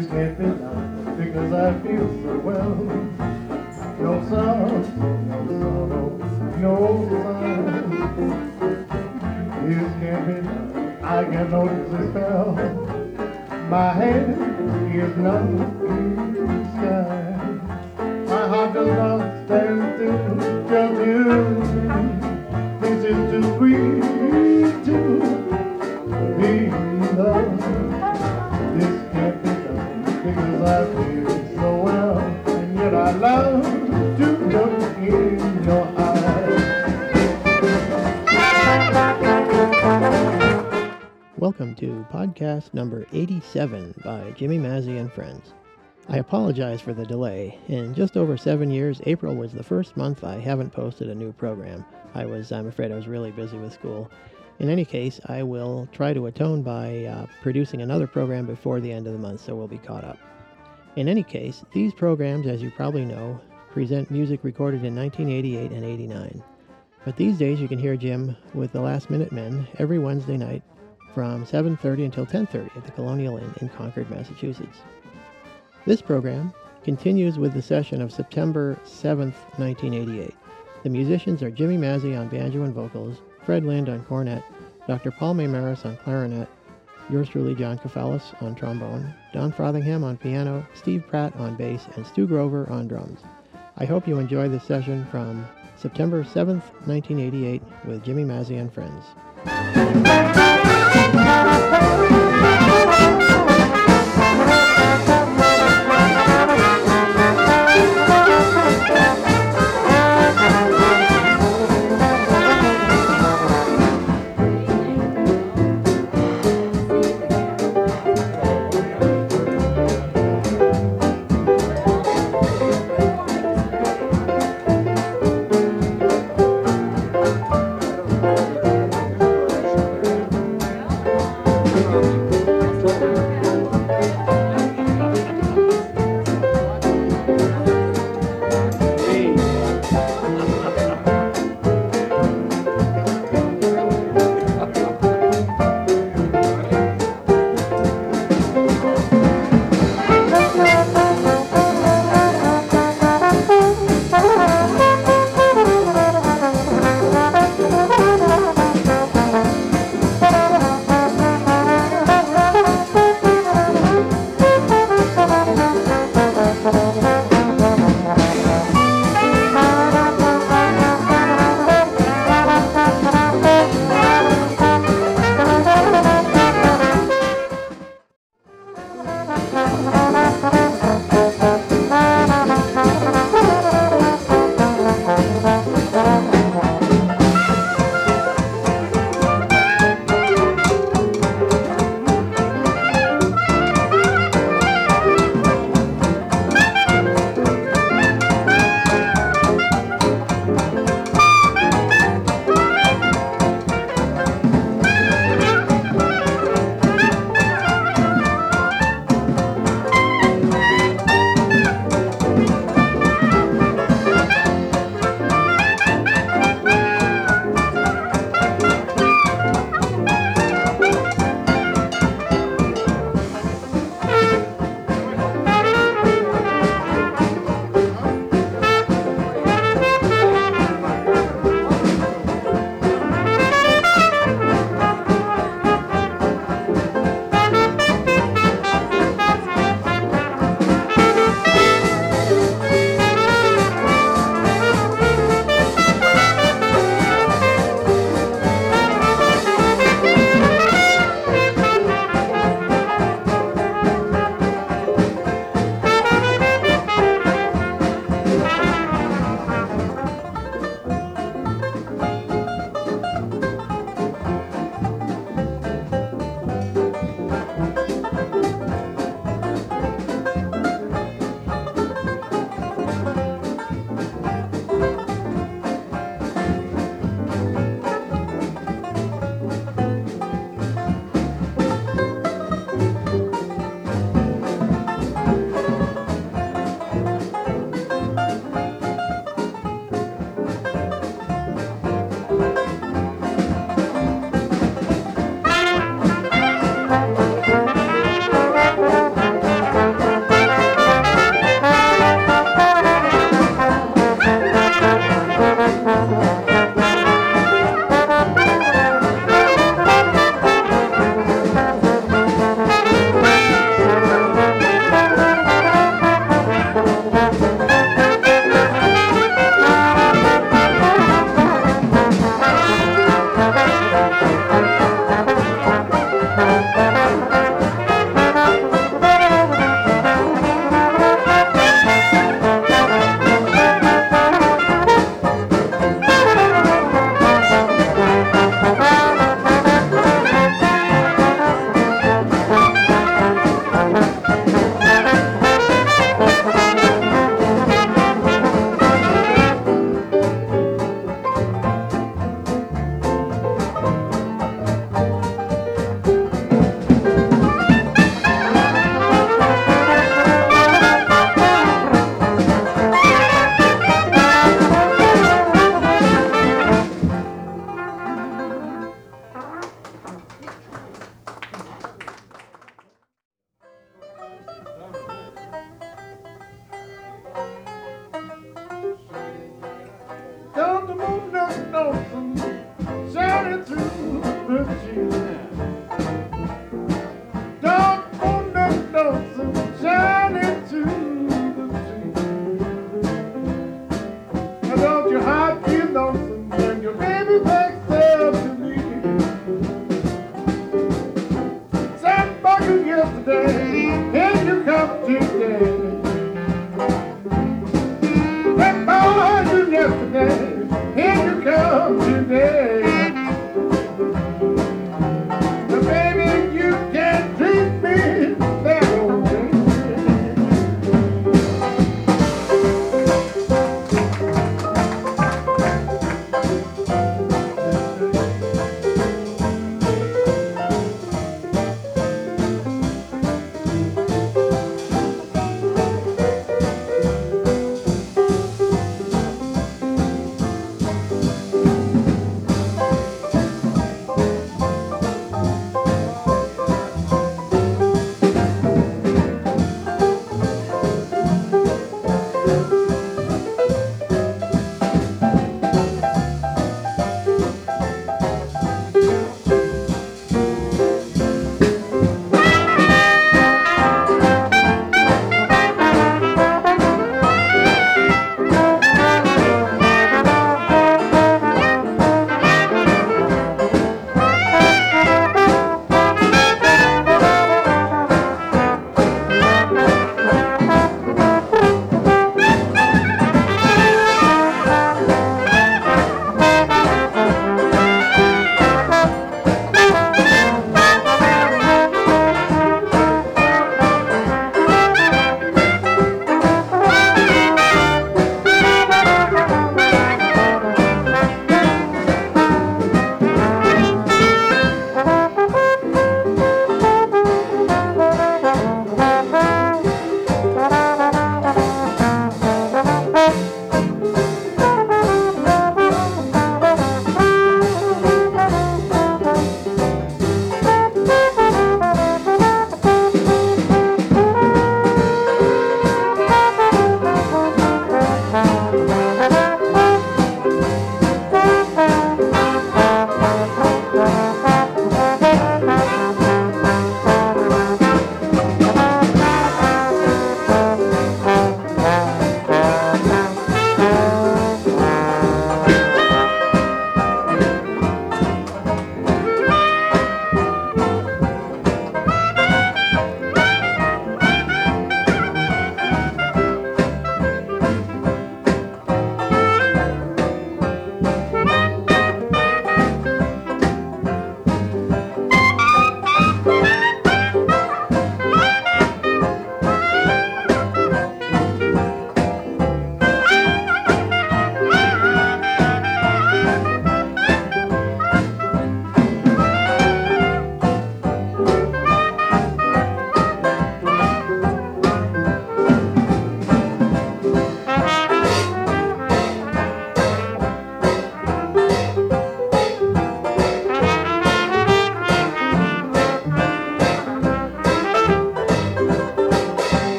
you can't be down, because I feel so well. No sorrow, no sorrow, no sorrow. You can't be down, I can notice the spell. My head is numb in the sky. My heart does not stand still, just you. This is too sweet to be loved. This can't be done because I feel so well, and yet I love to look in your eyes. Welcome to podcast number 87 by Jimmy Mazzy and Friends. I apologize for the delay. In just over 7 years, April was the first month I haven't posted a new program. I'm afraid I was really busy with school. In any case, I will try to atone by producing another program before the end of the month, so we'll be caught up. In any case, these programs, as you probably know, present music recorded in 1988 and 89. But these days you can hear Jim with The Last Minute Men every Wednesday night from 7:30 until 10:30 at the Colonial Inn in Concord, Massachusetts. This program continues with the session of September 7th, 1988. The musicians are Jimmy Mazzy on banjo and vocals, Fred Lind on cornet, Dr. Paul May Maris on clarinet, yours truly John Kafalis on trombone, Don Frothingham on piano, Steve Pratt on bass, and Stu Grover on drums. I hope you enjoy this session from September 7th, 1988 with Jimmy Mazzy and Friends.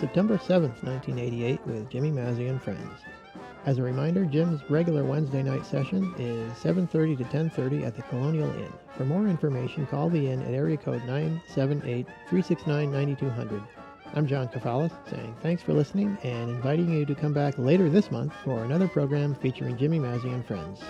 September 7th, 1988 with Jimmy Mazzy and Friends. As a reminder, Jim's regular Wednesday night session is 7:30 to 10:30 at the Colonial Inn. For more information, call the Inn at area code 978-369-9200. I'm John Kafalis, saying thanks for listening and inviting you to come back later this month for another program featuring Jimmy Mazzy and Friends.